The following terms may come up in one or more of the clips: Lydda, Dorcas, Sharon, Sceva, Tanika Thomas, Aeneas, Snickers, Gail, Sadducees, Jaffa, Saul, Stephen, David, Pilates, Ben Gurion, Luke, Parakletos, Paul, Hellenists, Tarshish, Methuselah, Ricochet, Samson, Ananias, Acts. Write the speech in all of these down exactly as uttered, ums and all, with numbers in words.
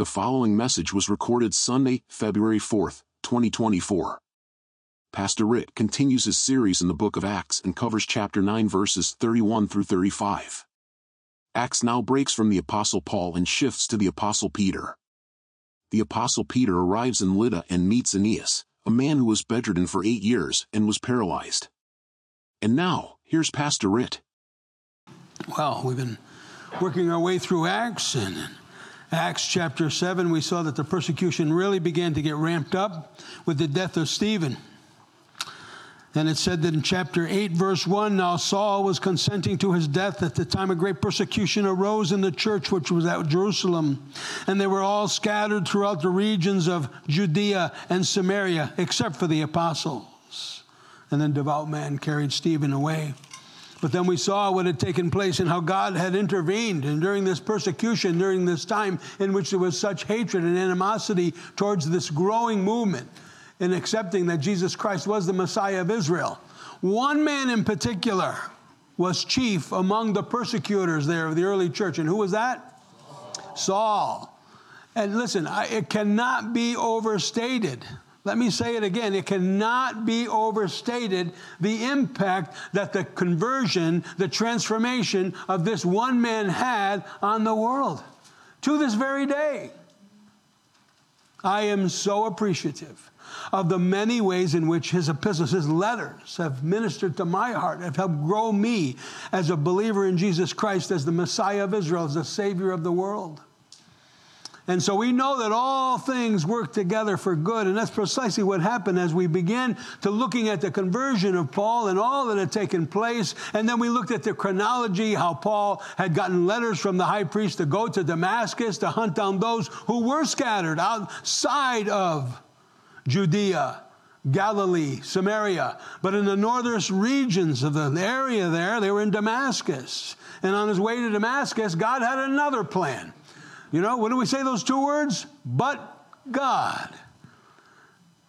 The following message was recorded Sunday, February fourth, twenty twenty-four. Pastor Rit continues his series in the book of Acts and covers chapter nine verses thirty-one through thirty-five. Acts now breaks from the Apostle Paul and shifts to the Apostle Peter. The Apostle Peter arrives in Lydda and meets Aeneas, a man who was bedridden for eight years and was paralyzed. And now, here's Pastor Rit. Well, we've been working our way through Acts, and in Acts chapter seven, we saw that the persecution really began to get ramped up with the death of Stephen. And it said that in chapter eight, verse one, now Saul was consenting to his death at the time a great persecution arose in the church, which was at Jerusalem. And they were all scattered throughout the regions of Judea and Samaria, except for the apostles. And then devout man carried Stephen away. But then we saw what had taken place and how God had intervened. And during this persecution, during this time in which there was such hatred and animosity towards this growing movement, in accepting that Jesus Christ was the Messiah of Israel. One man in particular was chief among the persecutors there of the early church. And who was that? Saul. Saul. And listen, I, it cannot be overstated. Let me say it again. It cannot be overstated the impact that the conversion, the transformation of this one man had on the world to this very day. I am so appreciative of the many ways in which his epistles, his letters have ministered to my heart, have helped grow me as a believer in Jesus Christ, as the Messiah of Israel, as the Savior of the world. And so we know that all things work together for good, and that's precisely what happened as we began to looking at the conversion of Paul and all that had taken place. And then we looked at the chronology, how Paul had gotten letters from the high priest to go to Damascus to hunt down those who were scattered outside of Judea, Galilee, Samaria, but in the northern regions of the area there, they were in Damascus. And on his way to Damascus, God had another plan. You know, when do we say those two words? But God.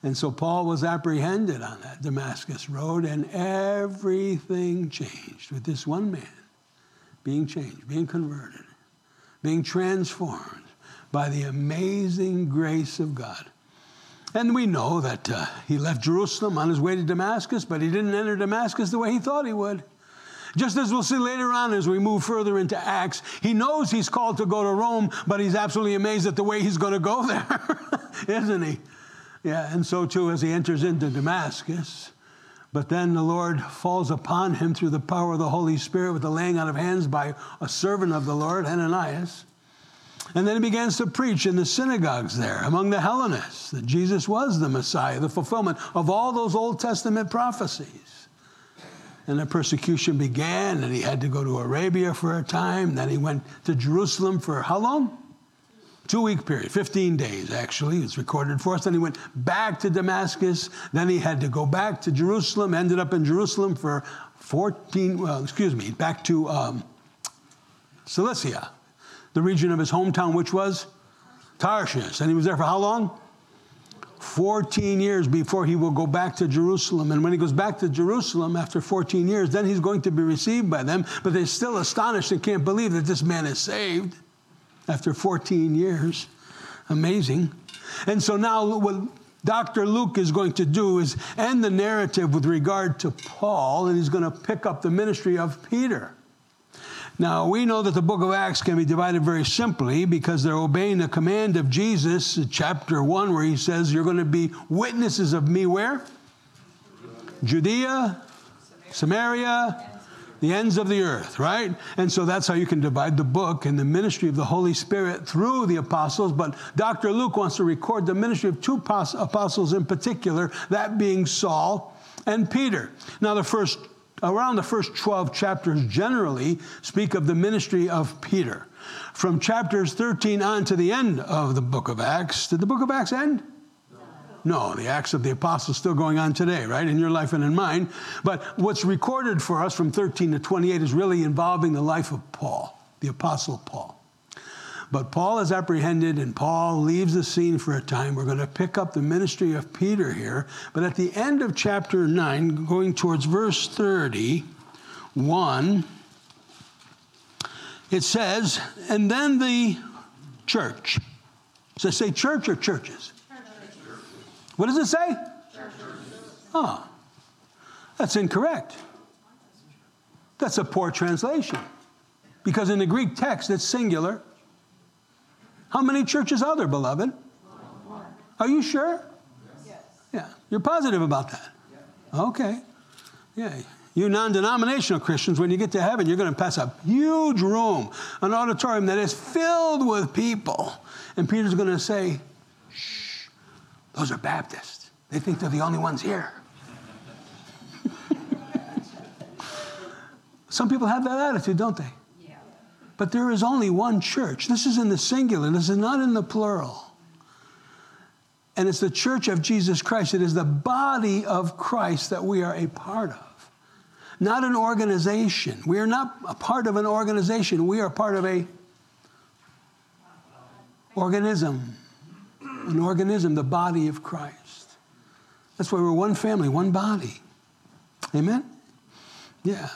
And so Paul was apprehended on that Damascus road, and everything changed with this one man being changed, being converted, being transformed by the amazing grace of God. And we know that uh, he left Jerusalem on his way to Damascus, but he didn't enter Damascus the way he thought he would. Just as we'll see later on as we move further into Acts, he knows he's called to go to Rome, but he's absolutely amazed at the way he's going to go there, isn't he? Yeah, and so too as he enters into Damascus. But then the Lord falls upon him through the power of the Holy Spirit with the laying out of hands by a servant of the Lord, Ananias. And then he begins to preach in the synagogues there among the Hellenists that Jesus was the Messiah, the fulfillment of all those Old Testament prophecies. And the persecution began, and he had to go to Arabia for a time. Then he went to Jerusalem for how long? Two-week period, fifteen days, actually. It's recorded for us. Then he went back to Damascus. Then he had to go back to Jerusalem, ended up in Jerusalem for fourteen, well, excuse me, back to um, Cilicia, the region of his hometown, which was Tarshish. And he was there for how long? fourteen years before he will go back to Jerusalem. And when he goes back to Jerusalem after fourteen years, then he's going to be received by them. But they're still astonished and can't believe that this man is saved after fourteen years. Amazing. And so now what Doctor Luke is going to do is end the narrative with regard to Paul, and he's going to pick up the ministry of Peter. Now, we know that the book of Acts can be divided very simply because they're obeying the command of Jesus, chapter one, where he says, you're going to be witnesses of me where? Judea, Samaria, the ends of the earth, right? And so that's how you can divide the book and the ministry of the Holy Spirit through the apostles. But Doctor Luke wants to record the ministry of two apostles in particular, that being Saul and Peter. Now, the first Around the first twelve chapters generally speak of the ministry of Peter. From chapters thirteen on to the end of the book of Acts. Did the book of Acts end? No, the Acts of the Apostles still going on today, right? In your life and in mine. But what's recorded for us from thirteen to twenty-eight is really involving the life of Paul, the Apostle Paul. But Paul is apprehended, and Paul leaves the scene for a time. We're going to pick up the ministry of Peter here. But at the end of chapter nine, going towards verse thirty-one, it says, and then the church, Does it say church or churches? Churches. What does it say? Churches. Huh. That's incorrect. That's a poor translation. Because in the Greek text, it's singular. How many churches are there, beloved? One. Are you sure? Yes. Yeah. You're positive about that? Yeah. Okay. Yeah. You non-denominational Christians, when you get to heaven, you're going to pass a huge room, an auditorium that is filled with people. And Peter's going to say, shh, those are Baptists. They think they're the only ones here. Some people have that attitude, don't they? Yeah. But there is only one church. This is in the singular. This is not in the plural. And it's the church of Jesus Christ. It is the body of Christ that we are a part of. Not an organization. We are not a part of an organization. We are part of a organism. An organism, the body of Christ. That's why we're one family, one body. Amen? Yeah.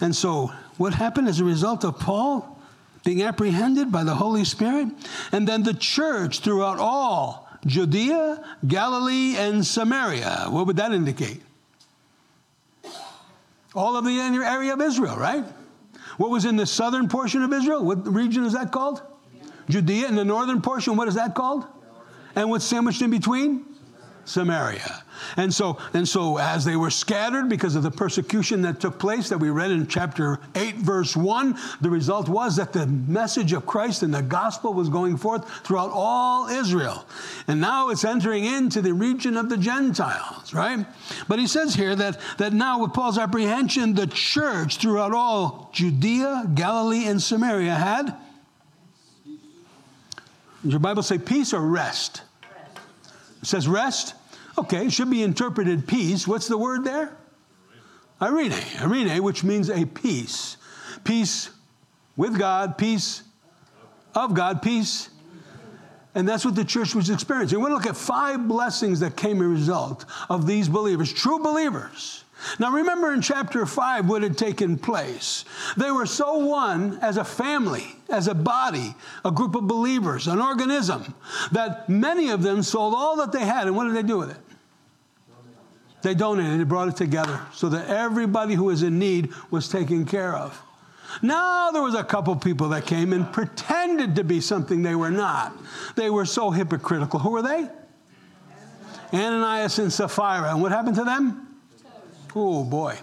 And so what happened as a result of Paul being apprehended by the Holy Spirit? And then the church throughout all Judea, Galilee, and Samaria. What would that indicate? All of the area of Israel, right? What was in the southern portion of Israel? What region is that called? Yeah. Judea. In the northern portion, what is that called? Yeah. And what's sandwiched in between? Samaria. Samaria. And so, and so as they were scattered because of the persecution that took place that we read in chapter eight, verse one, the result was that the message of Christ and the gospel was going forth throughout all Israel. And now it's entering into the region of the Gentiles, right? But he says here that, that now with Paul's apprehension, the church throughout all Judea, Galilee, and Samaria had, does your Bible say peace or rest? Rest. It says rest. Okay, it should be interpreted peace. What's the word there? Irene. Irene, which means a peace. Peace with God, peace of God, peace. And that's what the church was experiencing. We're going to look at five blessings that came as a result of these believers, true believers. Now, remember in chapter five what had taken place. They were so one as a family, as a body, a group of believers, an organism, that many of them sold all that they had. And what did they do with it? They donated. They brought it together so that everybody who was in need was taken care of. Now, there was a couple people that came and pretended to be something they were not. They were so hypocritical. Who were they? Ananias and Sapphira. And what happened to them? Oh, boy.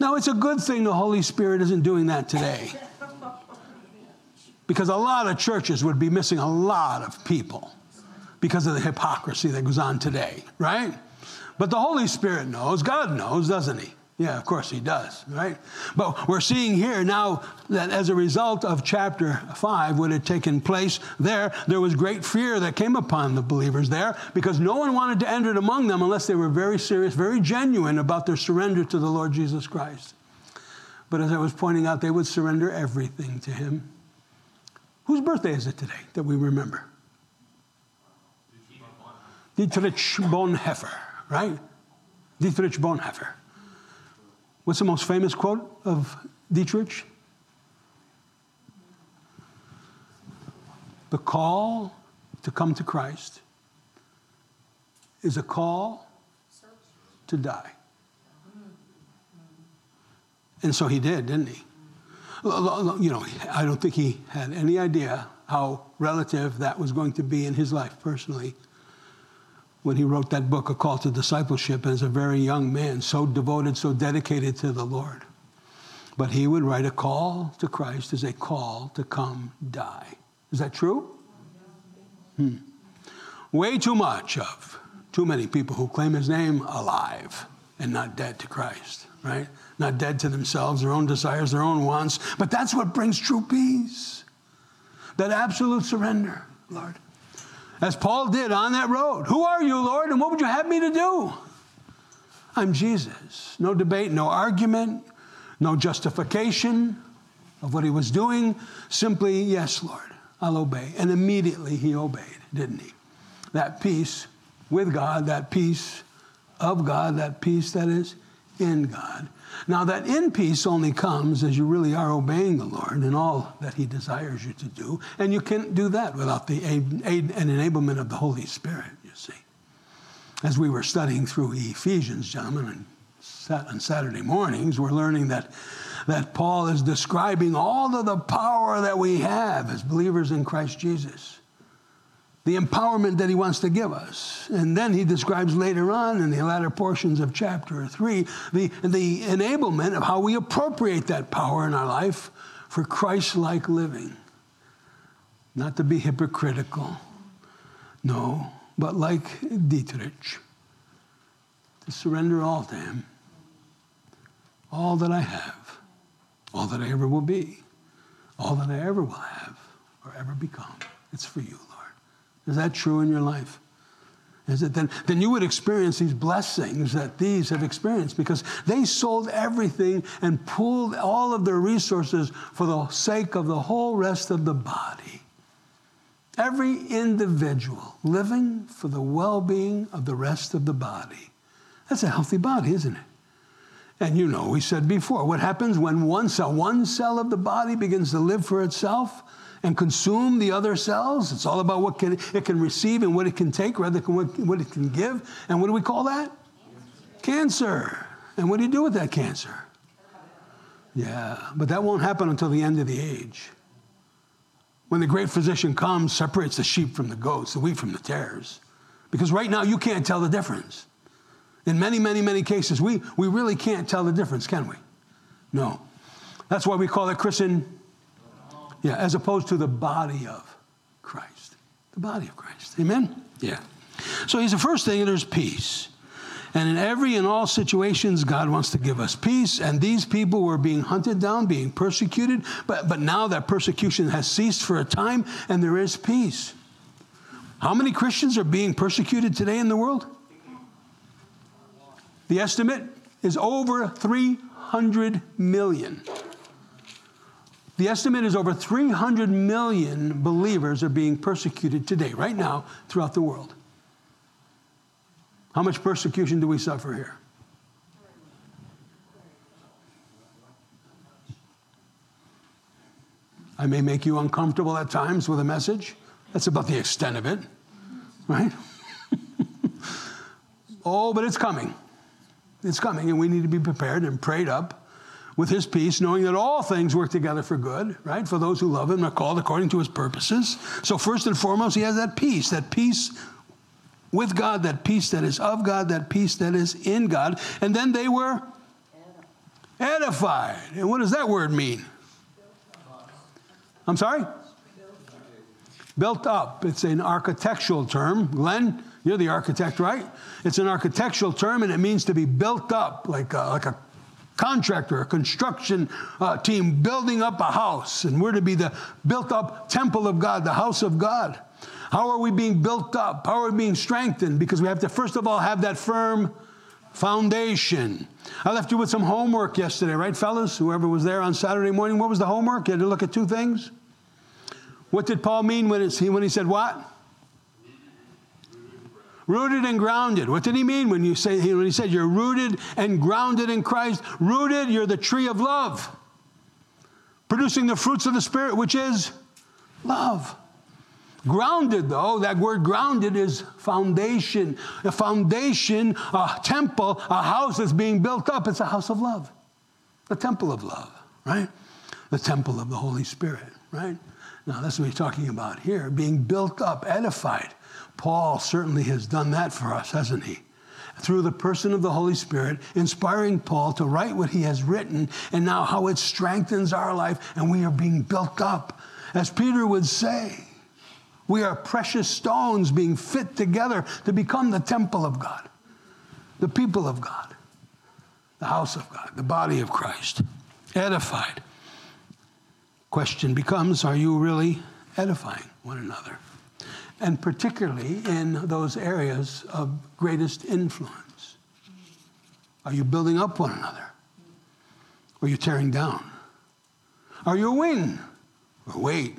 Now, it's a good thing the Holy Spirit isn't doing that today. Because a lot of churches would be missing a lot of people because of the hypocrisy that goes on today, right? But the Holy Spirit knows. God knows, doesn't he? Yeah, of course he does, right? But we're seeing here now that as a result of chapter five, what had taken place there, there was great fear that came upon the believers there because no one wanted to enter it among them unless they were very serious, very genuine about their surrender to the Lord Jesus Christ. But as I was pointing out, they would surrender everything to him. Whose birthday is it today that we remember? Dietrich Bonhoeffer, right? Dietrich Bonhoeffer. What's the most famous quote of Dietrich? The call to come to Christ is a call to die. And so he did, didn't he? You know, I don't think he had any idea how relative that was going to be in his life personally when he wrote that book, A Call to Discipleship, as a very young man, so devoted, so dedicated to the Lord. But he would write, a call to Christ is a call to come die. Is that true? Hmm. Way too much of too many people who claim his name alive and not dead to Christ, right? Not dead to themselves, their own desires, their own wants. But that's what brings true peace, that absolute surrender, Lord. As Paul did on that road. Who are you, Lord, and what would you have me to do? I'm Jesus. No debate, no argument, no justification of what he was doing. Simply, yes, Lord, I'll obey. And immediately he obeyed, didn't he? That peace with God, that peace of God, that peace that is in God. Now, that in peace only comes as you really are obeying the Lord in all that he desires you to do. And you can't do that without the aid, aid and enablement of the Holy Spirit, you see. As we were studying through Ephesians, gentlemen, and on Saturday mornings, we're learning that, that Paul is describing all of the power that we have as believers in Christ Jesus. The empowerment that he wants to give us. And then he describes later on in the latter portions of chapter three, the, the enablement of how we appropriate that power in our life for Christ-like living. Not to be hypocritical, no, but like Dietrich, to surrender all to him, all that I have, all that I ever will be, all that I ever will have or ever become. It's for you, Lord. Is that true in your life? Is it then, then you would experience these blessings that these have experienced because they sold everything and pooled all of their resources for the sake of the whole rest of the body. Every individual living for the well-being of the rest of the body. That's a healthy body, isn't it? And you know, we said before, what happens when one cell, one cell of the body begins to live for itself? And consume the other cells. It's all about what can, it can receive and what it can take rather than what, what it can give. And what do we call that? Cancer. Cancer. And what do you do with that cancer? Yeah, but that won't happen until the end of the age. When the great physician comes, separates the sheep from the goats, the wheat from the tares. Because right now you can't tell the difference. In many, many, many cases, we, we really can't tell the difference, can we? No. That's why we call it Christian. Yeah, as opposed to the body of Christ. The body of Christ. Amen? Yeah. So he's the first thing, there's peace. And in every and all situations, God wants to give us peace. And these people were being hunted down, being persecuted. But, but now that persecution has ceased for a time, and there is peace. How many Christians are being persecuted today in the world? The estimate is over three hundred million. The estimate is over three hundred million believers are being persecuted today, right now, throughout the world. How much persecution do we suffer here? I may make you uncomfortable at times with a message. That's about the extent of it, right? Oh, but it's coming. It's coming, and we need to be prepared and prayed up with his peace, knowing that all things work together for good, right? For those who love him and are called according to his purposes. So first and foremost, he has that peace, that peace with God, that peace that is of God, that peace that is in God. And then they were edified. And what does that word mean? I'm sorry? Built up. It's an architectural term. Glenn, you're the architect, right? It's an architectural term, and it means to be built up, like a, like a contractor, a construction uh, team building up a house, and we're to be the built up temple of God, the house of God. How are we being built up? How are we being strengthened? Because we have to, first of all, have that firm foundation. I left you with some homework yesterday, right, fellas? Whoever was there on Saturday morning, what was the homework? You had to look at two things. What did Paul mean when, it's, when he said what? Rooted and grounded. What did he mean when, you say, when he said you're rooted and grounded in Christ? Rooted, you're the tree of love, producing the fruits of the Spirit, which is love. Grounded, though, that word grounded is foundation. A foundation, a temple, a house that's being built up. It's a house of love, the temple of love, right? The temple of the Holy Spirit, right? Now, that's what he's talking about here, being built up, edified. Paul certainly has done that for us, hasn't he? Through the person of the Holy Spirit, inspiring Paul to write what he has written, and now how it strengthens our life, and we are being built up. As Peter would say, we are precious stones being fit together to become the temple of God, the people of God, the house of God, the body of Christ, edified. Question becomes, are you really edifying one another? And particularly in those areas of greatest influence. Are you building up one another? Or are you tearing down? Are you a win or wait?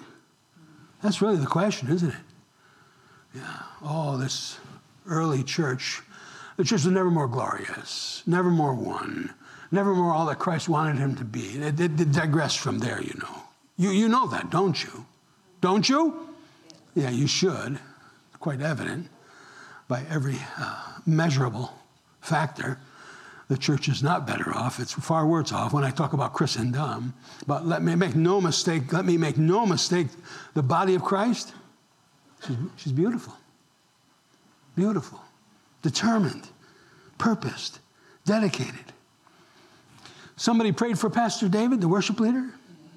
That's really the question, isn't it? Yeah. Oh, this early church The church was never more glorious, never more one, never more all that Christ wanted him to be. It, it, it digressed from there, you know. You, you know that, don't you? Don't you? Yeah, you should. Quite evident by every uh, measurable factor. The church is not better off. It's far worse off when I talk about Christendom. But let me make no mistake, let me make no mistake, the body of Christ, she's, she's beautiful. Beautiful, determined, purposed, dedicated. Somebody prayed for Pastor David, the worship leader,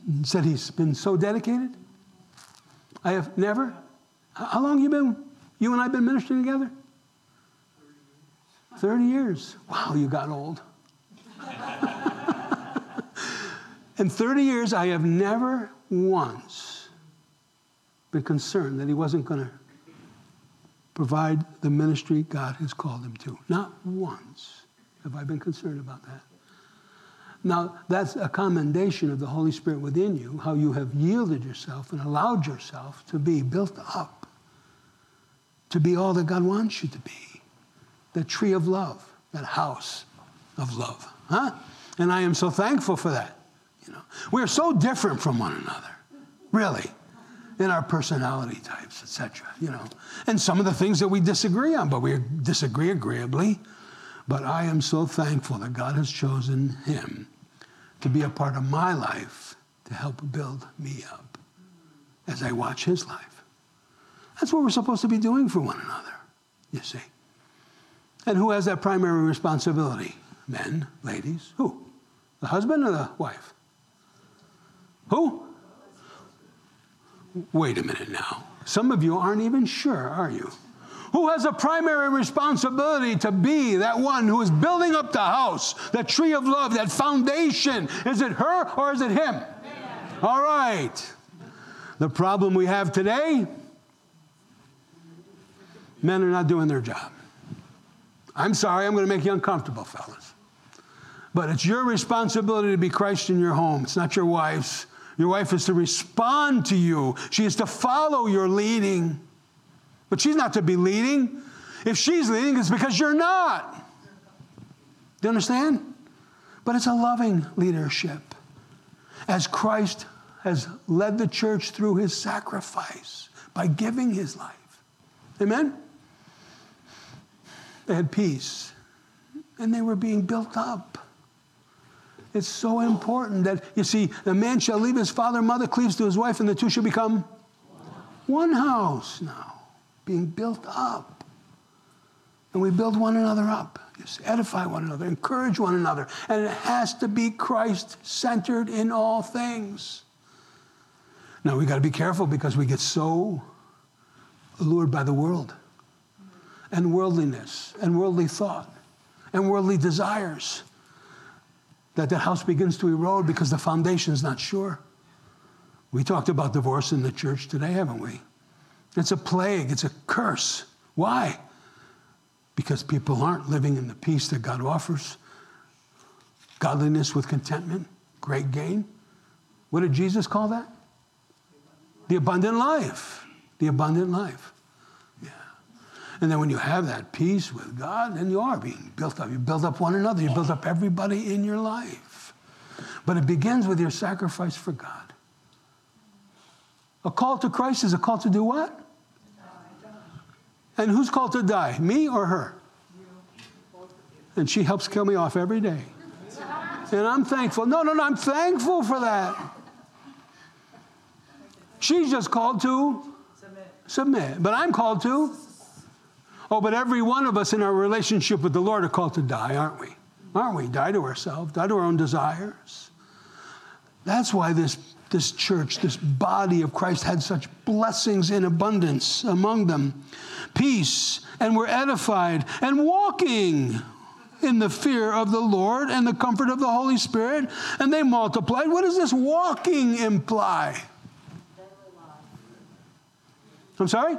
and said he's been so dedicated. I have never. How long you been, you and I been ministering together? thirty years. Wow, you got old. In thirty years, I have never once been concerned that he wasn't going to provide the ministry God has called him to. Not once have I been concerned about that. Now, that's a commendation of the Holy Spirit within you, how you have yielded yourself and allowed yourself to be built up, to be all that God wants you to be. That tree of love, that house of love, huh? And I am so thankful for that. You know, we're so different from one another, really, in our personality types, et cetera. You know, and some of the things that we disagree on, but we disagree agreeably. But I am so thankful that God has chosen him to be a part of my life to help build me up as I watch his life. That's what we're supposed to be doing for one another, you see. And who has that primary responsibility? Men, ladies, who? The husband or the wife? Who? Wait a minute now. Some of you aren't even sure, are you? Who has a primary responsibility to be that one who is building up the house, that tree of love, that foundation? Is it her or is it him? Yeah. All right. The problem we have today, men are not doing their job. I'm sorry, I'm going to make you uncomfortable, fellas. But it's your responsibility to be Christ in your home. It's not your wife's. Your wife is to respond to you. She is to follow your leading. But she's not to be leading. If she's leading, it's because you're not. Do you understand? But it's a loving leadership. As Christ has led the church through his sacrifice by giving his life. Amen? They had peace. And they were being built up. It's so important that, you see, the man shall leave his father and mother, cleaves to his wife, and the two shall become one house now. Being built up. And we build one another up. Just edify one another. Encourage one another. And it has to be Christ-centered in all things. Now, we got to be careful because we get so allured by the world. And worldliness. And worldly thought. And worldly desires. That the house begins to erode because the foundation's not sure. We talked about divorce in the church today, haven't we? It's a plague. It's a curse. Why? Because people aren't living in the peace that God offers. Godliness with contentment. Great gain. What did Jesus call that? The abundant life. The abundant life. Yeah. And then when you have that peace with God, then you are being built up. You build up one another. You build up everybody in your life. But it begins with your sacrifice for God. A call to Christ is a call to do what? And who's called to die? Me or her? And she helps kill me off every day. And I'm thankful. No, no, no, I'm thankful for that. She's just called to submit. submit. But I'm called to? Oh, but every one of us in our relationship with the Lord are called to die, aren't we? Aren't we? Die to ourselves, die to our own desires. That's why this This church, this body of Christ had such blessings in abundance among them. Peace, and were edified, and walking in the fear of the Lord and the comfort of the Holy Spirit, and they multiplied. What does this walking imply? I'm sorry?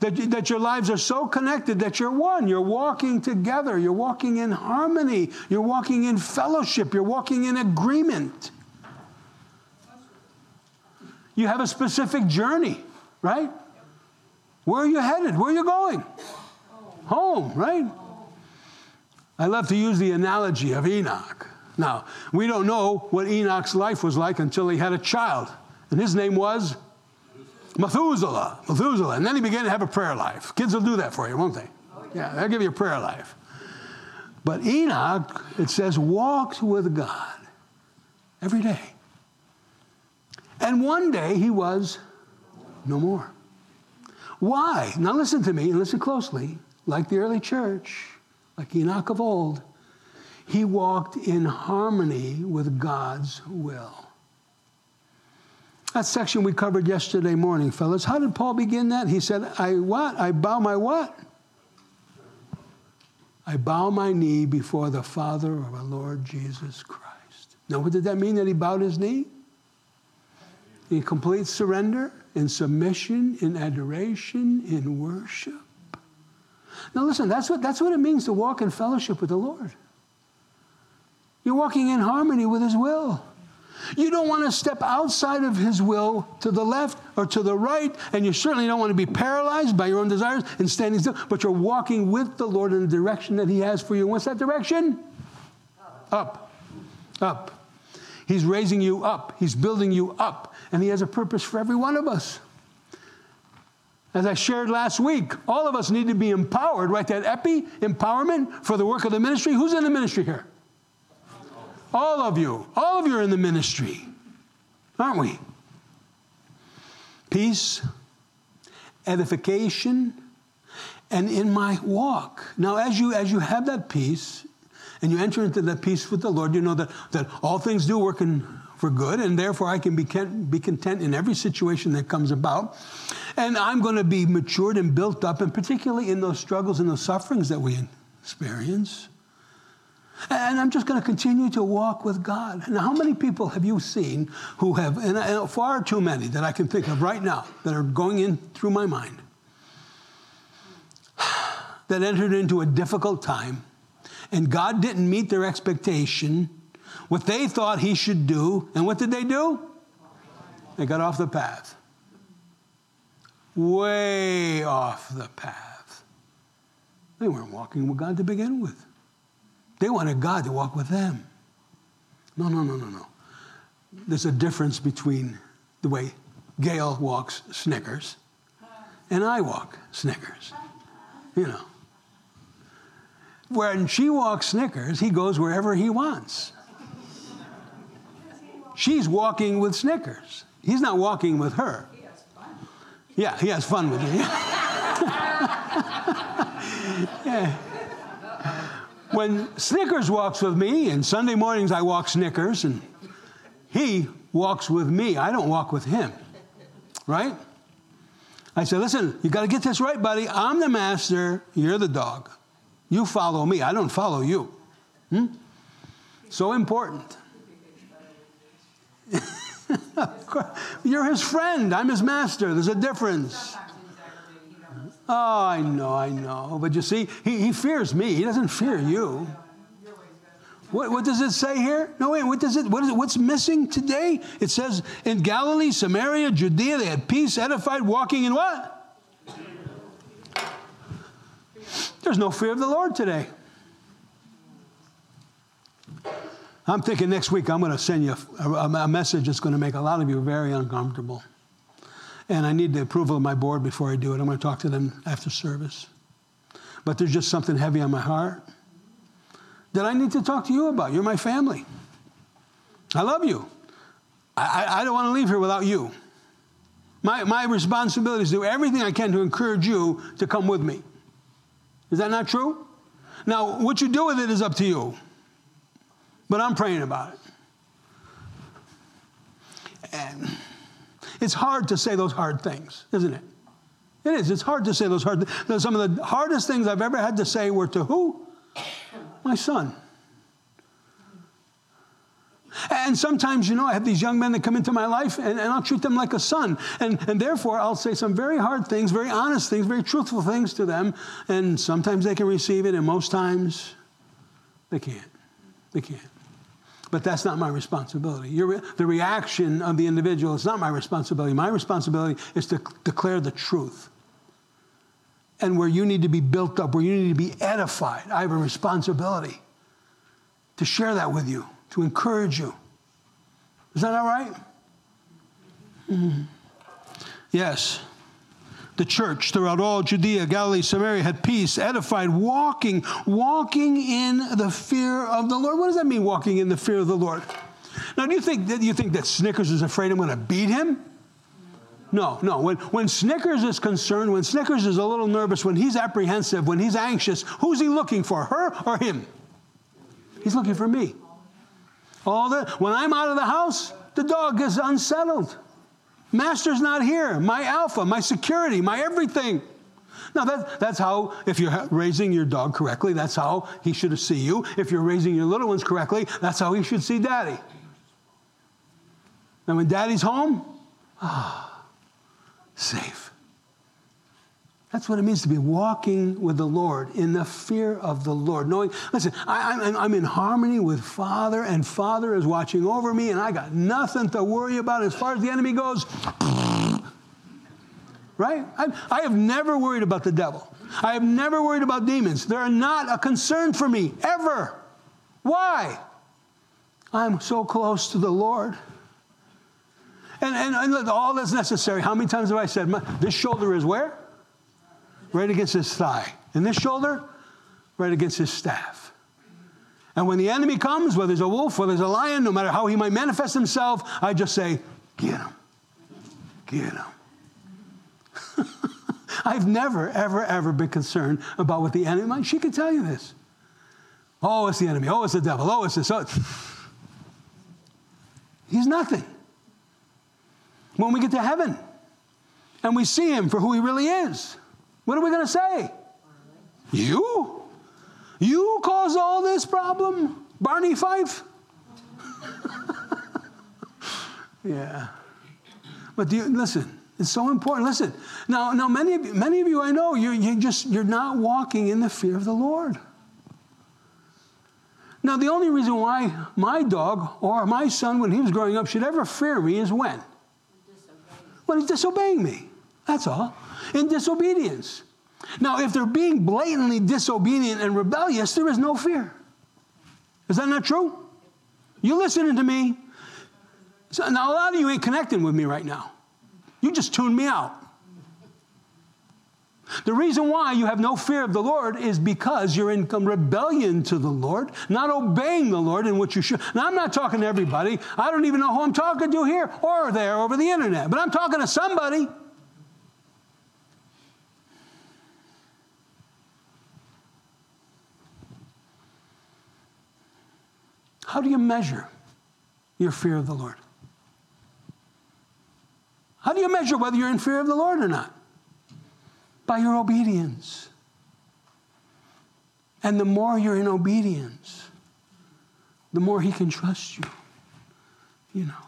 That, you, that your lives are so connected that you're one. You're walking together. You're walking in harmony. You're walking in fellowship. You're walking in agreement. You have a specific journey, right? Where are you headed? Where are you going? home, right? I love to use the analogy of Enoch. Now, we don't know what Enoch's life was like until he had a child. And his name was Methuselah. Methuselah. And then he began to have a prayer life. Kids will do that for you, won't they? Yeah, they'll give you a prayer life. But Enoch, it says, walked with God every day. And one day he was no more. Why? Now listen to me and listen closely. Like the early church, like Enoch of old, he walked in harmony with God's will. That section we covered yesterday morning, fellas. How did Paul begin that? He said, I what? I bow my what? I bow my knee before the Father of our Lord Jesus Christ. Now, what did that mean that he bowed his knee? In complete surrender, in submission, in adoration, in worship. Now, listen, that's what, that's what it means to walk in fellowship with the Lord. You're walking in harmony with his will. You don't want to step outside of his will to the left or to the right, and you certainly don't want to be paralyzed by your own desires and standing still, but you're walking with the Lord in the direction that he has for you. What's that direction? Up. Up. Up. He's raising you up. He's building you up. And he has a purpose for every one of us. As I shared last week, all of us need to be empowered, right? That epi, empowerment for the work of the ministry. Who's in the ministry here? All of you. All of you are in the ministry, aren't we? Peace, edification, and in my walk. Now, as you as you have that peace, and you enter into that peace with the Lord, you know that, that all things do work in, for good, and therefore I can be, can be content in every situation that comes about. And I'm going to be matured and built up, and particularly in those struggles and those sufferings that we experience. And I'm just going to continue to walk with God. Now, how many people have you seen who have, and, and far too many that I can think of right now that are going in through my mind, that entered into a difficult time, and God didn't meet their expectation, what they thought he should do, and what did they do? They got off the path. Way off the path. They weren't walking with God to begin with. They wanted God to walk with them. No, no, no, no, no. There's a difference between the way Gail walks Snickers and I walk Snickers. You know. When she walks Snickers, he goes wherever he wants. She's walking with Snickers. He's not walking with her. He has fun. Yeah, he has fun with her. Yeah. Yeah. When Snickers walks with me, and Sunday mornings I walk Snickers, and he walks with me. I don't walk with him, right? I say, listen, you got to get this right, buddy. I'm the master. You're the dog. You follow me. I don't follow you. Hmm? So important. Of course. You're his friend. I'm his master. There's a difference. Oh, I know, I know. But you see, he, he fears me. He doesn't fear you. What, what does it say here? No, wait, what does it, what is it? What's missing today? It says, in Galilee, Samaria, Judea, they had peace, edified, walking in what? There's no fear of the Lord today. I'm thinking next week I'm going to send you a, a, a message that's going to make a lot of you very uncomfortable. And I need the approval of my board before I do it. I'm going to talk to them after service. But there's just something heavy on my heart that I need to talk to you about. You're my family. I love you. I, I, I don't want to leave here without you. My, my responsibility is to do everything I can to encourage you to come with me. Is that not true? Now, what you do with it is up to you. But I'm praying about it. And it's hard to say those hard things, isn't it? It is. It's hard to say those hard things. Some of the hardest things I've ever had to say were to who? My son. And sometimes, you know, I have these young men that come into my life, and, and I'll treat them like a son. And, and therefore, I'll say some very hard things, very honest things, very truthful things to them. And sometimes they can receive it, and most times they can't. They can't. But that's not my responsibility. Your, the reaction of the individual is not my responsibility. My responsibility is to c- declare the truth. and where you need to be built up, where you need to be edified. I have a responsibility to share that with you, to encourage you. Is that all right? Mm-hmm. Yes. The church throughout all Judea, Galilee, Samaria had peace, edified, walking, walking in the fear of the Lord. What does that mean, walking in the fear of the Lord? Now, do you think that, you think that Snickers is afraid I'm going to beat him? No, no. When, when Snickers is concerned, when Snickers is a little nervous, when he's apprehensive, when he's anxious, who's he looking for, her or him? He's looking for me. All the, when I'm out of the house, the dog is unsettled. Master's not here. My alpha, my security, my everything. Now, that, that's how, if you're raising your dog correctly, that's how he should see you. If you're raising your little ones correctly, that's how he should see Daddy. And when Daddy's home, ah, safe. That's what it means to be walking with the Lord, in the fear of the Lord. Knowing, listen, I, I'm, I'm in harmony with Father, and Father is watching over me, and I got nothing to worry about as far as the enemy goes. Right? I, I have never worried about the devil. I have never worried about demons. They're not a concern for me, ever. Why? I'm so close to the Lord. And, and, and all that's necessary. How many times have I said, my, this shoulder is where? Right against his thigh. And this shoulder, right against his staff. And when the enemy comes, whether he's a wolf, whether he's a lion, no matter how he might manifest himself, I just say, get him. Get him. I've never, ever, ever been concerned about what the enemy, she can tell you this. Oh, it's the enemy. Oh, it's the devil. Oh, it's this. Oh, it's... He's nothing. When we get to heaven and we see him for who he really is, what are we going to say? You? You caused all this problem, Barney Fife? Yeah. But do you, listen, it's so important. Listen, now, now many of you, many of you I know, you're, you're just, you're not walking in the fear of the Lord. Now, the only reason why my dog or my son, when he was growing up, should ever fear me is when? Well, he's disobeying me. That's all. In disobedience. Now, if they're being blatantly disobedient and rebellious, there is no fear. Is that not true? You're listening to me. So, now, a lot of you ain't connecting with me right now. You just tuned me out. The reason why you have no fear of the Lord is because you're in rebellion to the Lord, not obeying the Lord in what you should. Now, I'm not talking to everybody. I don't even know who I'm talking to here or there over the internet, but I'm talking to somebody. How do you measure your fear of the Lord? How do you measure whether you're in fear of the Lord or not? By your obedience. And the more you're in obedience, the more he can trust you. You know.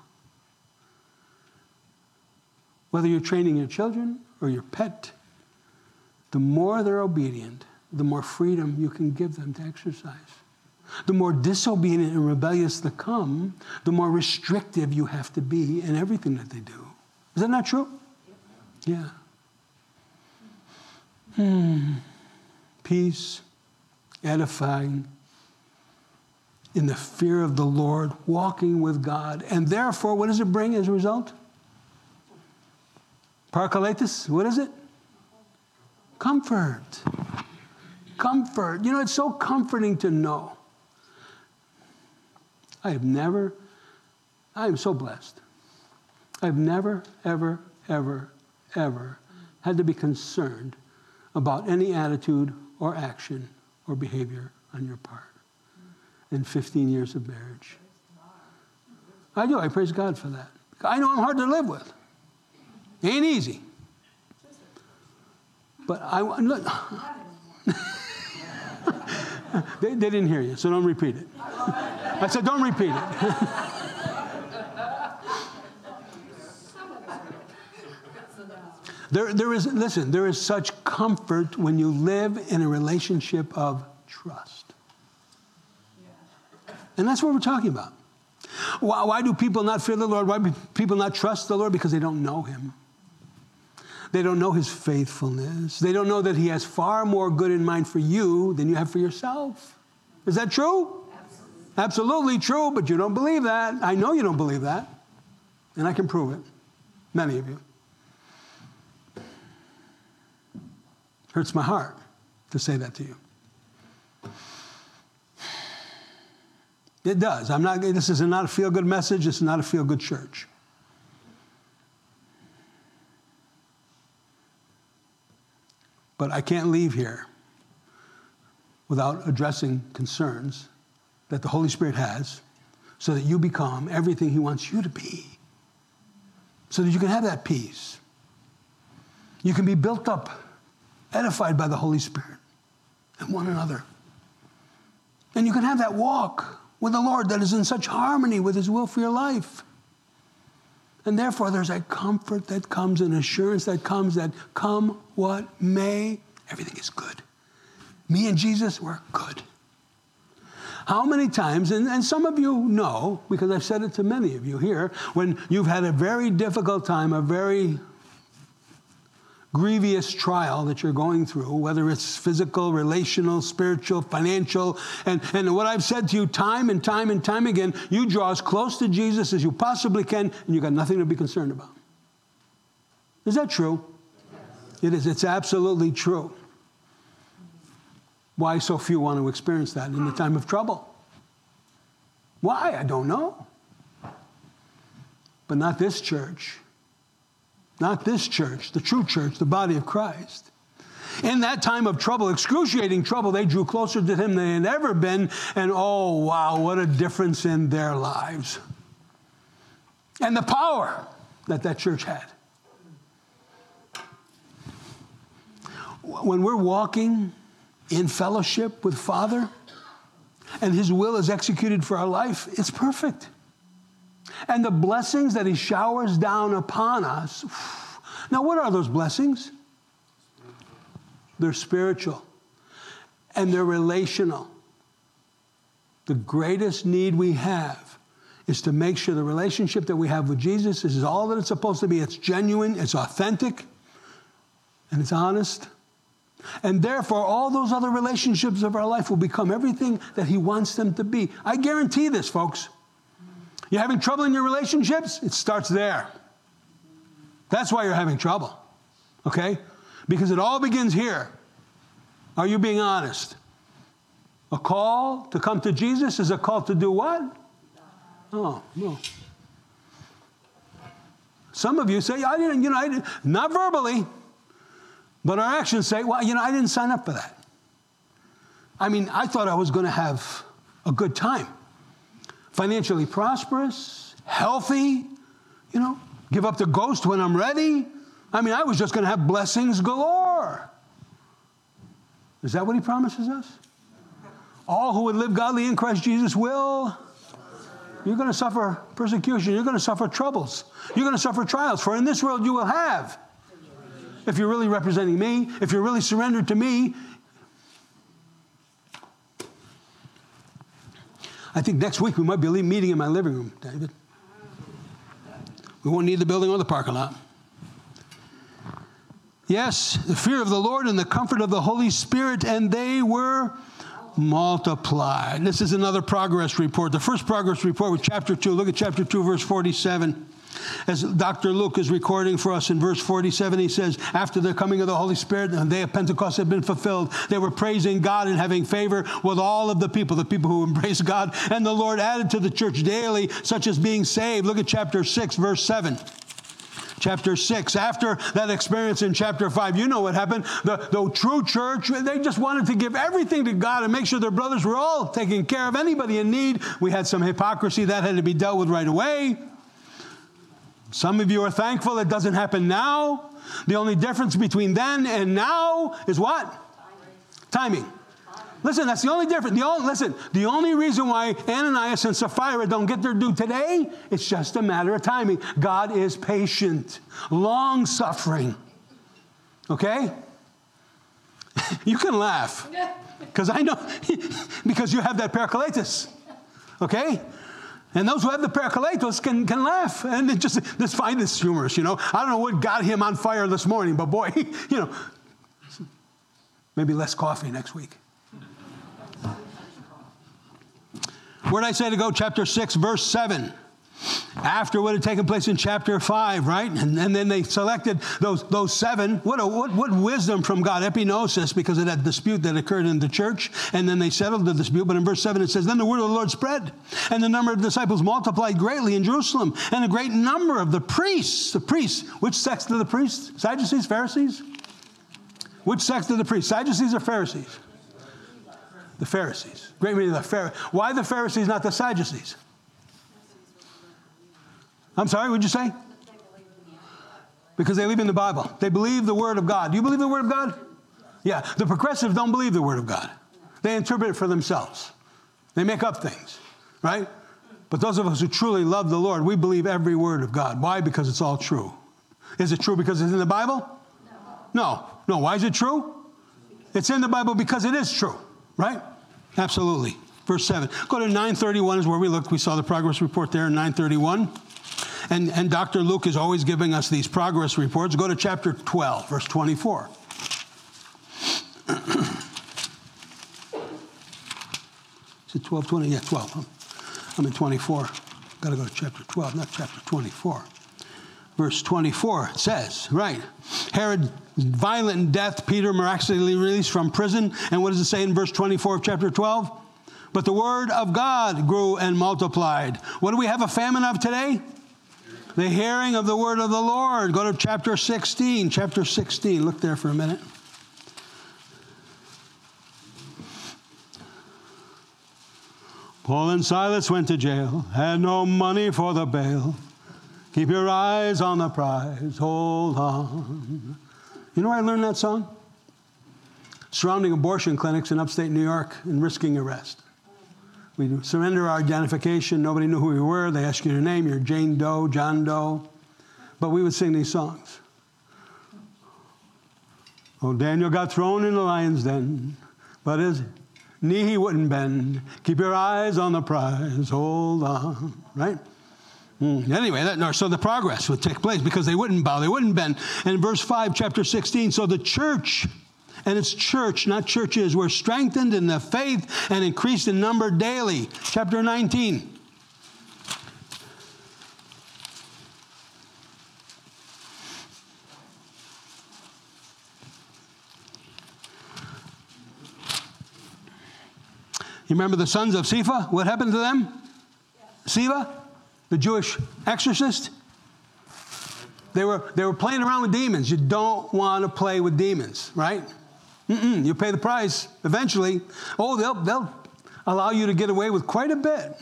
Whether you're training your children or your pet, the more they're obedient, the more freedom you can give them to exercise. The more disobedient and rebellious they come, the more restrictive you have to be in everything that they do. Is that not true? Yeah. Hmm. Peace, edifying, in the fear of the Lord, walking with God. And therefore, what does it bring as a result? Parakletos, what is it? Comfort. Comfort. You know, it's so comforting to know. I have never, I am so blessed. I've never, ever, ever, ever had to be concerned about any attitude or action or behavior on your part in fifteen years of marriage. I do. I praise God for that. I know I'm hard to live with. It ain't easy. But I, look. they, they didn't hear you, so don't repeat it. I said, don't repeat it. There, there is, listen, there is such comfort when you live in a relationship of trust. Yeah. And that's what we're talking about. Why, why do people not fear the Lord? Why do people not trust the Lord? Because they don't know him. They don't know his faithfulness. They don't know that he has far more good in mind for you than you have for yourself. Is that true? Absolutely. Absolutely true, but you don't believe that. I know you don't believe that, and I can prove it, many of you. It hurts my heart to say that to you. It does. I'm not. This is not a feel-good message. This is not a feel-good church. But I can't leave here without addressing concerns that the Holy Spirit has so that you become everything he wants you to be, so that you can have that peace. You can be built up, edified by the Holy Spirit and one another. And you can have that walk with the Lord that is in such harmony with his will for your life. And therefore, there's a comfort that comes, an assurance that comes, that come what may, everything is good. Me and Jesus, we're good. How many times, and, and some of you know, because I've said it to many of you here, when you've had a very difficult time, a very grievous trial that you're going through, whether it's physical, relational, spiritual, financial, and, and what I've said to you time and time and time again, you draw as close to Jesus as you possibly can, and you've got nothing to be concerned about. Is that true? Yes. It is. It's absolutely true. Why so few want to experience that in the time of trouble? Why? I don't know. But not this church. Not this church, the true church, the body of Christ. In that time of trouble, excruciating trouble, they drew closer to him than they had ever been. And oh, wow, what a difference in their lives. And the power that that church had. When we're walking in fellowship with Father and his will is executed for our life, it's perfect. And the blessings that he showers down upon us. Now, what are those blessings? They're spiritual. And they're relational. The greatest need we have is to make sure the relationship that we have with Jesus is all that it's supposed to be. It's genuine, it's authentic, and it's honest. And therefore, all those other relationships of our life will become everything that he wants them to be. I guarantee this, folks. You're having trouble in your relationships? It starts there. That's why you're having trouble, okay? Because it all begins here. Are you being honest? A call to come to Jesus is a call to do what? Oh, no. Some of you say, I didn't, you know, I didn't, not verbally, but our actions say, well, you know, I didn't sign up for that. I mean, I thought I was going to have a good time. Financially prosperous, healthy, you know, give up the ghost when I'm ready. I mean, I was just going to have blessings galore. Is that what he promises us? All who would live godly in Christ Jesus will. You're going to suffer persecution. You're going to suffer troubles. You're going to suffer trials. For in this world you will have. If you're really representing me, if you're really surrendered to me, I think next week we might be meeting in my living room, David. We won't need the building or the parking lot. Yes, the fear of the Lord and the comfort of the Holy Spirit, and they were multiplied. This is another progress report. The first progress report was chapter two. Look at chapter two, verse forty-seven. As Doctor Luke is recording for us in verse forty-seven, he says, after the coming of the Holy Spirit, the day of Pentecost had been fulfilled. They were praising God and having favor with all of the people, the people who embraced God. And the Lord added to the church daily, such as being saved. Look at chapter six, verse seven. Chapter six, after that experience in chapter five, you know what happened. The, the true church, they just wanted to give everything to God and make sure their brothers were all taken care of. Anybody in need, we had some hypocrisy that had to be dealt with right away. Some of you are thankful it doesn't happen now. The only difference between then and now is what? Timing. Timing. Listen, that's the only difference. The only, listen, the only reason why Ananias and Sapphira don't get their due today, it's just a matter of timing. God is patient, long-suffering. Okay? You can laugh. Because I know, because you have that pericholeitis. Okay? And those who have the parakletos can, can laugh and it just, just find this humorous, you know. I don't know what got him on fire this morning, but boy, you know, maybe less coffee next week. Where did I say to go? Chapter six, verse seven. After what had taken place in chapter five, right? And, and then they selected those those seven. What, a, what what wisdom from God, epinosis, because of that dispute that occurred in the church. And then they settled the dispute. But in verse seven it says, then the word of the Lord spread, and the number of disciples multiplied greatly in Jerusalem. And a great number of the priests, the priests, which sect of the priests? Sadducees, Pharisees? Which sect of the priests? Sadducees or Pharisees? The Pharisees. Great many of the Pharisees. Why the Pharisees, not the Sadducees? I'm sorry, what'd you say? Because they believe in the Bible. They believe the Word of God. Do you believe the Word of God? Yeah. The progressives don't believe the Word of God. They interpret it for themselves. They make up things, right? But those of us who truly love the Lord, we believe every word of God. Why? Because it's all true. Is it true because it's in the Bible? No. No. No. Why is it true? It's in the Bible because it is true, right? Absolutely. Verse seven. Go to nine thirty-one is where we looked. We saw the progress report there in nine thirty-one. And, and Doctor Luke is always giving us these progress reports. Go to chapter twelve, verse twenty-four. Is it twelve, twenty? Yeah, twelve. I'm in twenty-four. Got to go to chapter twelve, not chapter twenty-four. Verse twenty-four, it says, right, Herod, violent death, Peter miraculously released from prison. And what does it say in verse twenty-four of chapter twelve? But the word of God grew and multiplied. What do we have a famine of today? The hearing of the word of the Lord. Go to chapter sixteen. Chapter sixteen. Look there for a minute. Paul and Silas went to jail, had no money for the bail. Keep your eyes on the prize. Hold on. You know where I learned that song? Surrounding abortion clinics in upstate New York and risking arrest. We surrender our identification. Nobody knew who we were. They asked you your name. You're Jane Doe, John Doe. But we would sing these songs. Oh, Daniel got thrown in the lion's den, but his knee he wouldn't bend. Keep your eyes on the prize. Hold on. Right? Mm. Anyway, that, so the progress would take place because they wouldn't bow. They wouldn't bend. And in verse five, chapter sixteen, so the church... And it's church, not churches. We're strengthened in the faith and increased in number daily. Chapter nineteen. You remember the sons of Sceva? What happened to them? Sceva, the Jewish exorcist? They were, they were playing around with demons. You don't want to play with demons, right? Mm-mm, you pay the price eventually. Oh, they'll, they'll allow you to get away with quite a bit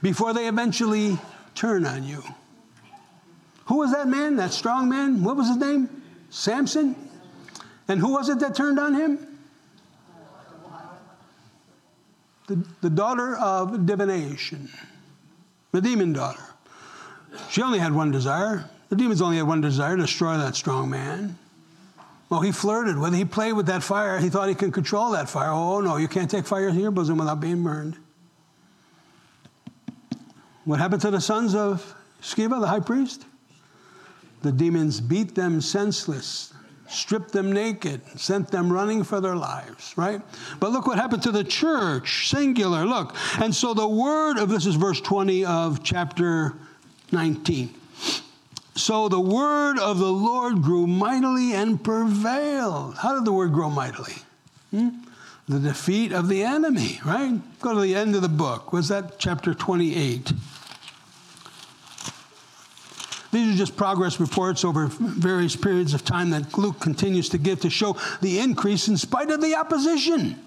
before they eventually turn on you. Who was that man, that strong man? What was his name? Samson? And who was it that turned on him? The, the daughter of divination, the demon daughter. She only had one desire. The demons only had one desire, to destroy that strong man. Well, he flirted with it. He played with that fire. He thought he could control that fire. Oh, no, you can't take fire in your bosom without being burned. What happened to the sons of Sceva, the high priest? The demons beat them senseless, stripped them naked, sent them running for their lives, right? But look what happened to the church, singular, look. And so the word of, this is verse twenty of chapter nineteen. So the word of the Lord grew mightily and prevailed. How did the word grow mightily? Hmm? The defeat of the enemy, right? Go to the end of the book. Was that chapter twenty-eight? These are just progress reports over various periods of time that Luke continues to give to show the increase in spite of the opposition,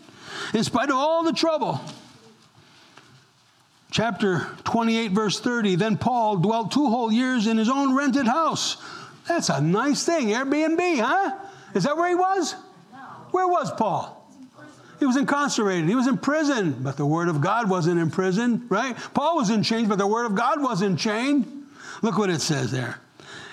in spite of all the trouble. Chapter twenty-eight, verse thirty, then Paul dwelt two whole years in his own rented house. That's a nice thing, Airbnb, huh? Is that where he was? No. Where was Paul? He was incarcerated. He was in prison, but the word of God wasn't in prison, right? Paul was in chains, but the word of God wasn't chained. Look what it says there.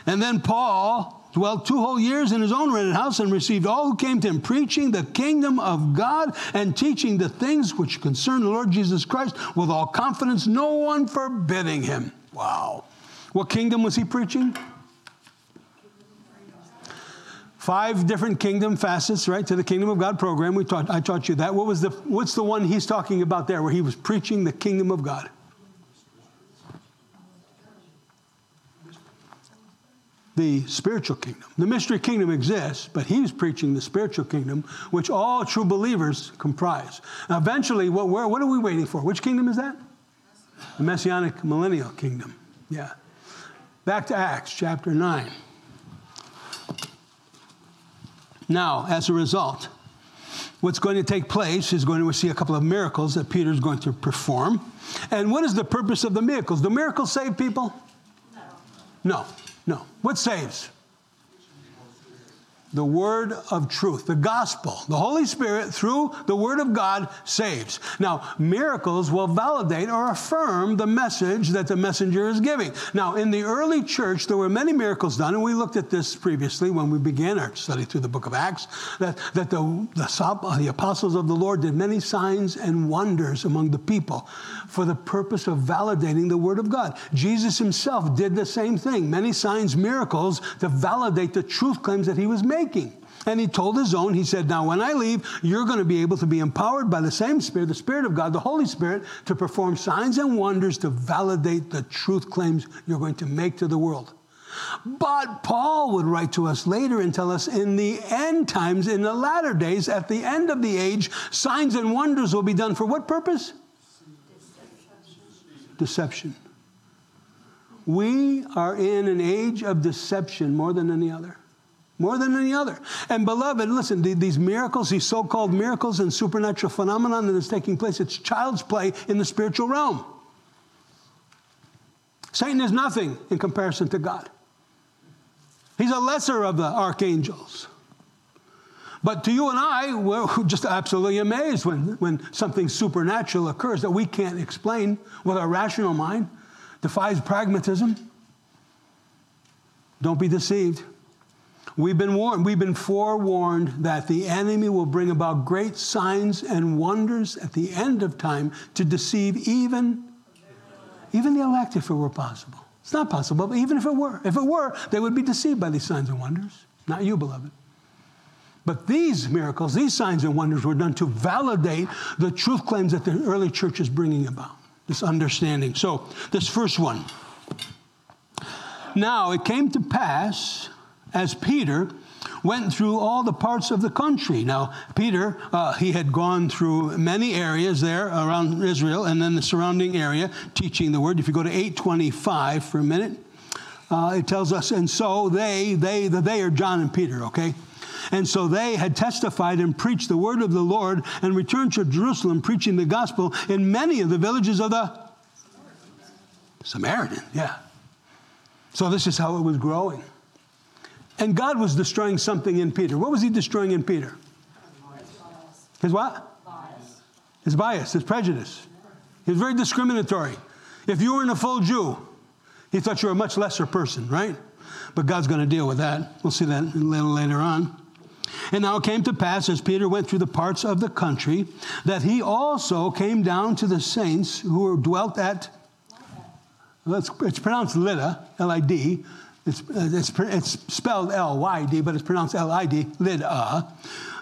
And then Paul dwelt two whole years in his own rented house and received all who came to him, preaching the kingdom of God and teaching the things which concern the Lord Jesus Christ with all confidence, no one forbidding him. Wow. What kingdom was he preaching? Five different kingdom facets, right, to the Kingdom of God program. We taught, I taught you that. What was the, what's the one he's talking about there where he was preaching the kingdom of God? The spiritual kingdom. The mystery kingdom exists, but he was preaching the spiritual kingdom, which all true believers comprise. Now, eventually, what, where, what are we waiting for? Which kingdom is that? The Messianic millennial kingdom. Yeah. Back to Acts chapter nine. Now, as a result, what's going to take place is going to see a couple of miracles that Peter's going to perform. And what is the purpose of the miracles? Do miracles save people? No. No, no. What saves? The word of truth, the gospel. The Holy Spirit, through the word of God, saves. Now, miracles will validate or affirm the message that the messenger is giving. Now, in the early church, there were many miracles done, and we looked at this previously when we began our study through the book of Acts, that, that the, the, the apostles of the Lord did many signs and wonders among the people for the purpose of validating the word of God. Jesus himself did the same thing, many signs, miracles, to validate the truth claims that he was making. And he told his own, he said, now when I leave, you're going to be able to be empowered by the same Spirit, the Spirit of God, the Holy Spirit, to perform signs and wonders to validate the truth claims you're going to make to the world. But Paul would write to us later and tell us in the end times, in the latter days, at the end of the age, signs and wonders will be done for what purpose? Deception. Deception. We are in an age of deception more than any other. More than any other. And beloved, listen, these miracles, these so-called miracles and supernatural phenomenon that is taking place, it's child's play in the spiritual realm. Satan is nothing in comparison to God. He's a lesser of the archangels. But to you and I, we're just absolutely amazed when, when something supernatural occurs that we can't explain with our rational mind, defies pragmatism. Don't be deceived. We've been warned, we've been forewarned that the enemy will bring about great signs and wonders at the end of time to deceive even, even the elect if it were possible. It's not possible, but even if it were. If it were, they would be deceived by these signs and wonders. Not you, beloved. But these miracles, these signs and wonders were done to validate the truth claims that the early church is bringing about, this understanding. So, this first one. Now, it came to pass, as Peter went through all the parts of the country. Now, Peter, uh, he had gone through many areas there around Israel and then the surrounding area, teaching the word. If you go to eight twenty-five for a minute, uh, it tells us, and so they, they, the they are John and Peter, okay? And so they had testified and preached the word of the Lord and returned to Jerusalem, preaching the gospel in many of the villages of the Samaritan, yeah. So this is how it was growing. And God was destroying something in Peter. What was he destroying in Peter? His what? Bias. His bias, his prejudice. He was very discriminatory. If you weren't a full Jew, he thought you were a much lesser person, right? But God's going to deal with that. We'll see that later, later on. And now it came to pass, as Peter went through the parts of the country, that he also came down to the saints who were dwelt at, it's, it's pronounced Lydda, L I D, It's, it's, it's spelled L Y D, but it's pronounced L I D, Lydda.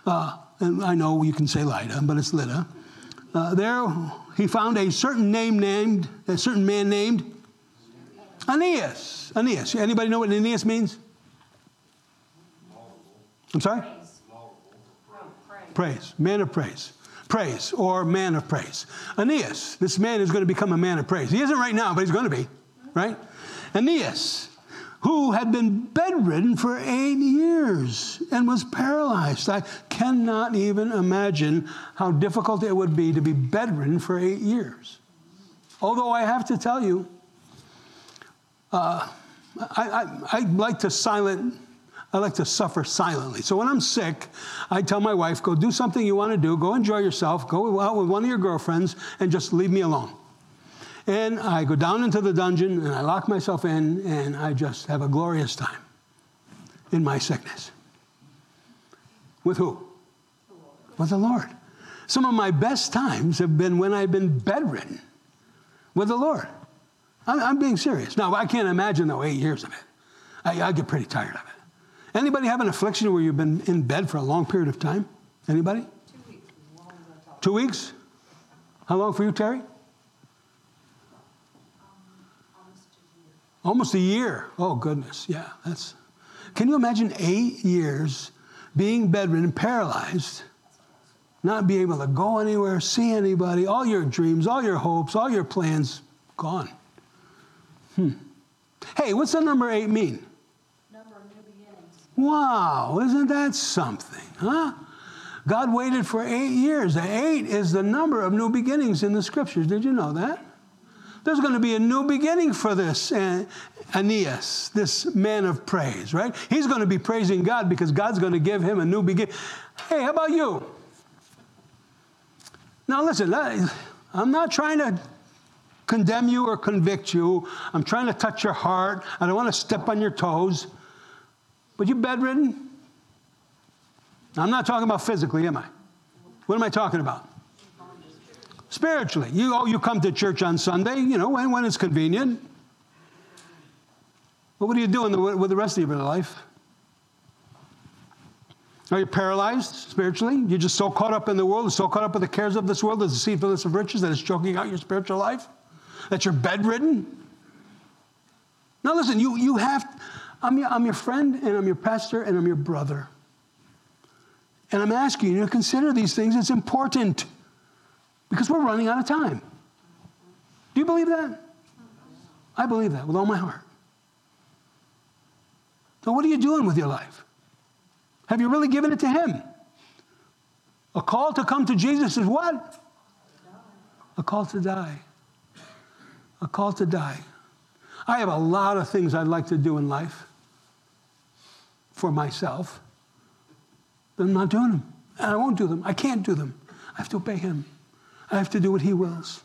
Uh, and I know you can say Lydda, but it's Lydda. Uh, there he found a certain name named, a certain man named Aeneas. Aeneas. Anybody know what Aeneas means? I'm sorry? Praise. Praise. Man of praise. Praise or man of praise. Aeneas. This man is going to become a man of praise. He isn't right now, but he's going to be, right? Aeneas, who had been bedridden for eight years and was paralyzed. I cannot even imagine how difficult it would be to be bedridden for eight years. Although I have to tell you, uh, I, I, I like to silent, I like to suffer silently. So when I'm sick, I tell my wife, go do something you want to do, go enjoy yourself, go out with one of your girlfriends, and just leave me alone. And I go down into the dungeon, and I lock myself in, and I just have a glorious time. in my sickness. With who? With the Lord. Some of my best times have been when I've been bedridden with the Lord. I'm, I'm being serious. Now, I can't imagine, though, eight years of it. I, I get pretty tired of it. Anybody have an affliction where you've been in bed for a long period of time? Anybody? Two weeks. Long as Two weeks? How long for you, Terry? Um, almost a year. Almost a year. Oh, goodness. Yeah, that's... Can you imagine eight years being bedridden, paralyzed, not being able to go anywhere, see anybody, all your dreams, all your hopes, all your plans, gone. Hmm. Hey, what's the number eight mean? Number of new beginnings. Wow, isn't that something, huh? God waited for eight years. Eight is the number of new beginnings in the Scriptures. Did you know that? There's going to be a new beginning for this Aeneas, this man of praise, right? He's going to be praising God because God's going to give him a new beginning. Hey, how about you? Now, listen, I'm not trying to condemn you or convict you. I'm trying to touch your heart. I don't want to step on your toes. But you bedridden? I'm not talking about physically, am I? What am I talking about? Spiritually. You, oh, you come to church on Sunday, you know, when, when it's convenient. But what are you doing with the rest of your life? Are you paralyzed spiritually? You're just so caught up in the world, so caught up with the cares of this world, the deceitfulness of riches, that it's choking out your spiritual life? That you're bedridden? Now listen, you, you have, I'm your, I'm your friend, and I'm your pastor, and I'm your brother. And I'm asking you to consider these things. It's important because we're running out of time. Do you believe that? I believe that with all my heart. So what are you doing with your life? Have you really given it to him? A call to come to Jesus is what? A call to die. A call to die. I have a lot of things I'd like to do in life for myself, but I'm not doing them. And I won't do them. I can't do them. I have to obey him. I have to do what he wills.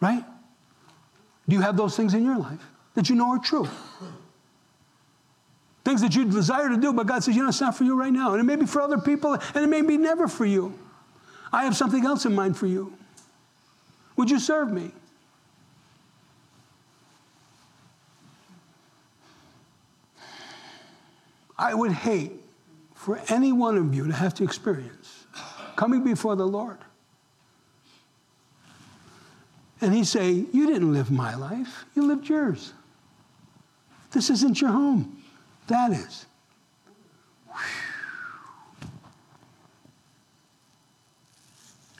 Right? Do you have those things in your life that you know are true? Things that you desire to do, but God says, you know, it's not for you right now. And it may be for other people, and it may be never for you. I have something else in mind for you. Would you serve me? I would hate for any one of you to have to experience coming before the Lord. And he say, you didn't live my life. You lived yours. This isn't your home. That is. Whew.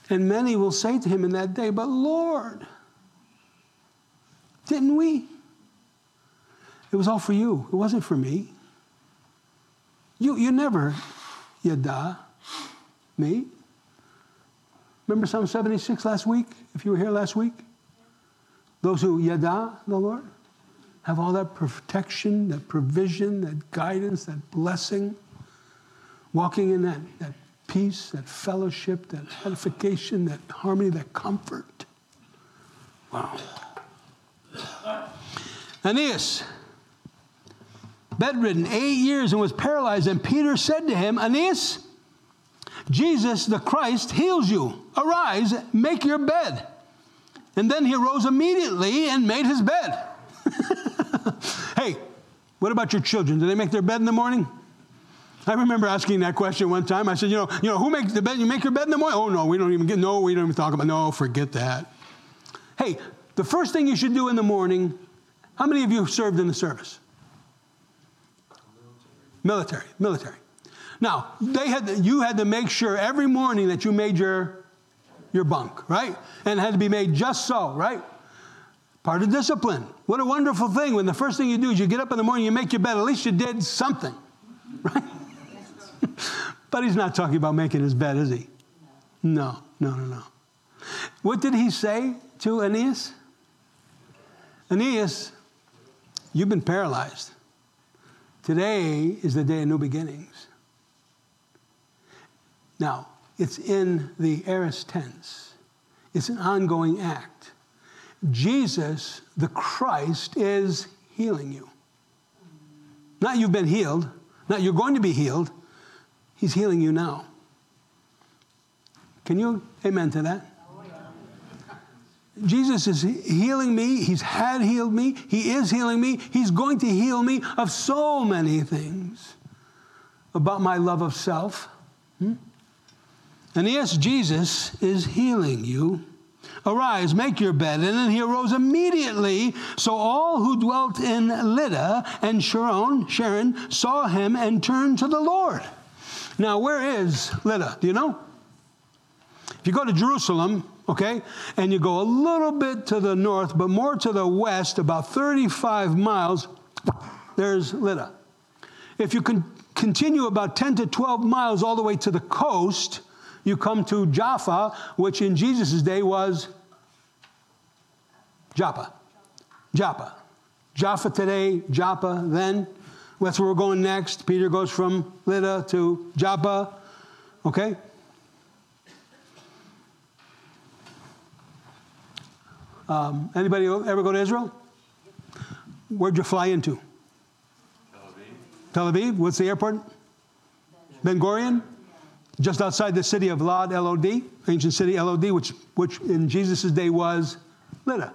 And many will say to him in that day, but Lord, didn't we? It was all for you. It wasn't for me. You, you never yada me. Remember Psalm seventy-six last week, if you were here last week? Those who yada the Lord have all that protection, that provision, that guidance, that blessing, walking in that, that peace, that fellowship, that edification, that harmony, that comfort. Wow. Aeneas, bedridden eight years and was paralyzed, and Peter said to him, Aeneas, Jesus the Christ heals you. Arise, make your bed. And then he arose immediately and made his bed. Hey, what about your children? Do they make their bed in the morning? I remember asking that question one time. I said, you know, you know, who makes the bed? You make your bed in the morning? Oh, no, we don't even get, no, we don't even talk about, no, forget that. Hey, the first thing you should do in the morning, how many of you served in the service? Military, military. military. Now, they had, to, you had to make sure every morning that you made your, your bunk, right? And it had to be made just so, right? Part of discipline. What a wonderful thing when the first thing you do is you get up in the morning, you make your bed. At least you did something, right? But he's not talking about making his bed, is he? No, no, no, no. What did he say to Aeneas? Aeneas, you've been paralyzed. Today is the day of new beginnings. Now, it's in the aorist tense. It's an ongoing act. Jesus, the Christ, is healing you. Not you've been healed. Now, you're going to be healed. He's healing you now. Can you amen to that? Jesus is healing me. He's had healed me. He is healing me. He's going to heal me of so many things. About my love of self. Hmm? And yes, Jesus is healing you. Arise, make your bed. And then he arose immediately. So all who dwelt in Lydda and Sharon, Sharon saw him and turned to the Lord. Now, where is Lydda? Do you know? If you go to Jerusalem, okay, and you go a little bit to the north, but more to the west, about thirty-five miles, there's Lydda. If you can continue about ten to twelve miles all the way to the coast, you come to Jaffa, which in Jesus' day was Joppa. Joppa. Jaffa today, Joppa then. That's where we're going next. Peter goes from Lydda to Joppa. Okay? Um, anybody ever go to Israel? Where'd you fly into? Tel Aviv. Tel Aviv? What's the airport? Ben Gurion? Just outside the city of Lod, L O D, ancient city Lod, which which in Jesus' day was Lydda.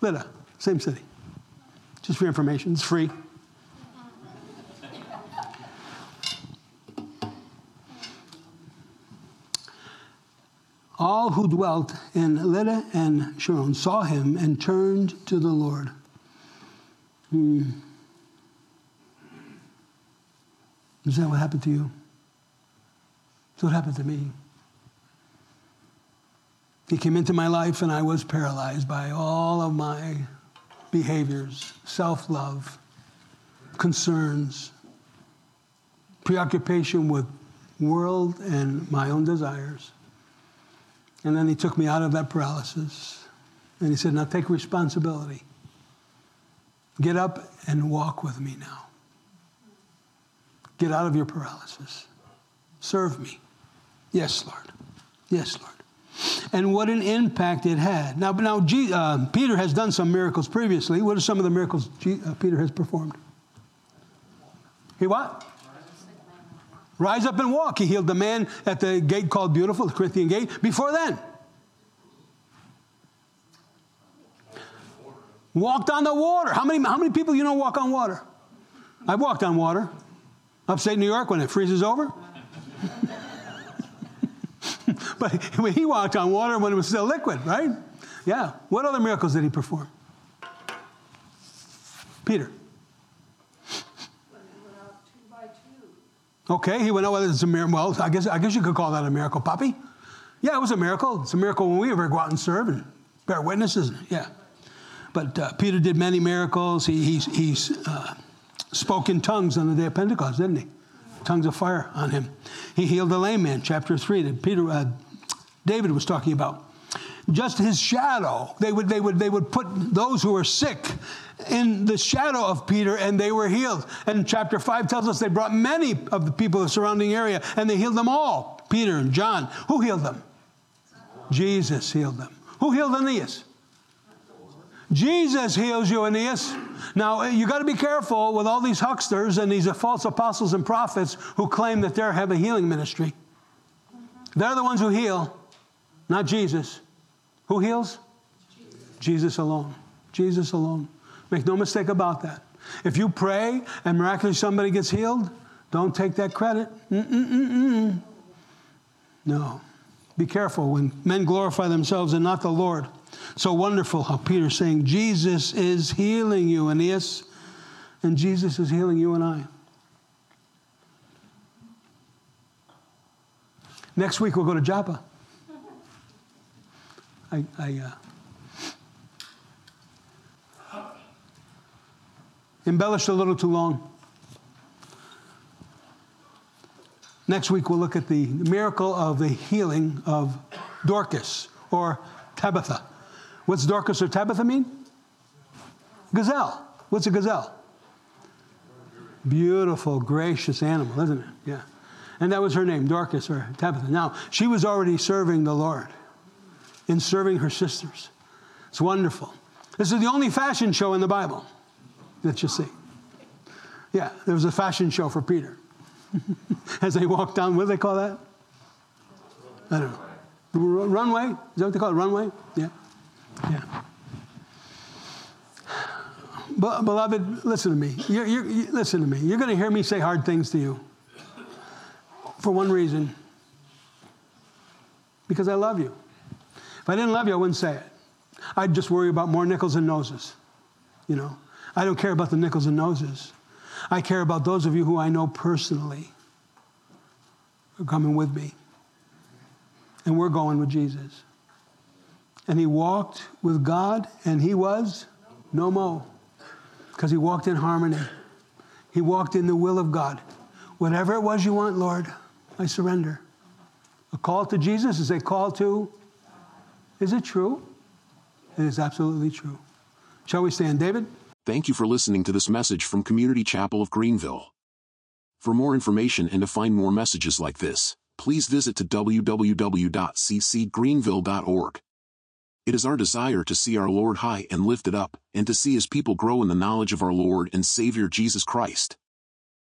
Lydda, same city. Just for information, it's free. All who dwelt in Lydda and Sharon saw him and turned to the Lord. Hmm. Is that what happened to you? That's what happened to me. He came into my life and I was paralyzed by all of my behaviors, self-love, concerns, preoccupation with world and my own desires. And then he took me out of that paralysis and he said, now take responsibility. Get up and walk with me now. Get out of your paralysis. Serve me. Yes, Lord. Yes, Lord. And what an impact it had. Now, now G, uh, Peter has done some miracles previously. What are some of the miracles G, uh, Peter has performed? He what? Rise up and walk. He healed the man at the gate called Beautiful, the Corinthian gate. Before then, walked on the water. How many, how many people you know walk on water? I've walked on water. Upstate New York when it freezes over. But when he walked on water when it was still liquid, right? Yeah. What other miracles did he perform? Peter. When he went out two by two. Okay, he went out. Well, it's a miracle. Well, I guess I guess you could call that a miracle, Poppy. Yeah, it was a miracle. It's a miracle when we ever go out and serve and bear witness, isn't it? Yeah. But uh, Peter did many miracles. He he he uh, spoke in tongues on the day of Pentecost, didn't he? Tongues of fire on him. He healed the lame man, chapter three, that Peter, uh, David was talking about. Just his shadow. They would, they would, they would put those who were sick in the shadow of Peter, and they were healed. And chapter five tells us they brought many of the people of the surrounding area, and they healed them all. Peter and John. Who healed them? Jesus healed them. Who healed Aeneas? Jesus heals you, Aeneas. Now, you got to be careful with all these hucksters and these false apostles and prophets who claim that they have a healing ministry. They're the ones who heal, not Jesus. Who heals? Jesus. Jesus alone. Jesus alone. Make no mistake about that. If you pray and miraculously somebody gets healed, don't take that credit. Mm-mm-mm-mm. No. Be careful when men glorify themselves and not the Lord. So wonderful how Peter's saying, Jesus is healing you, Aeneas, and Jesus is healing you and I. Next week, we'll go to Joppa. I, I uh, embellished a little too long. Next week, we'll look at the miracle of the healing of Dorcas or Tabitha. What's Dorcas or Tabitha mean? Gazelle. What's a gazelle? Beautiful, gracious animal, isn't it? Yeah. And that was her name, Dorcas or Tabitha. Now, she was already serving the Lord in serving her sisters. It's wonderful. This is the only fashion show in the Bible that you see. Yeah, there was a fashion show for Peter. As they walked down, what do they call that? I don't know. Runway? Is that what they call it? Runway? Yeah. Yeah. But, beloved, listen to me. You're, you're, you, listen to me. You're going to hear me say hard things to you. For one reason. Because I love you. If I didn't love you, I wouldn't say it. I'd just worry about more nickels and noses. You know? I don't care about the nickels and noses. I care about those of you who I know personally are coming with me. And we're going with Jesus. And he walked with God, and he was no more. Because he walked in harmony. He walked in the will of God. Whatever it was you want, Lord, I surrender. A call to Jesus is a call to... Is it true? It is absolutely true. Shall we stand, David? Thank you for listening to this message from Community Chapel of Greenville. For more information and to find more messages like this, please visit to w w w dot c c greenville dot org. It is our desire to see our Lord high and lifted up, and to see his people grow in the knowledge of our Lord and Savior Jesus Christ.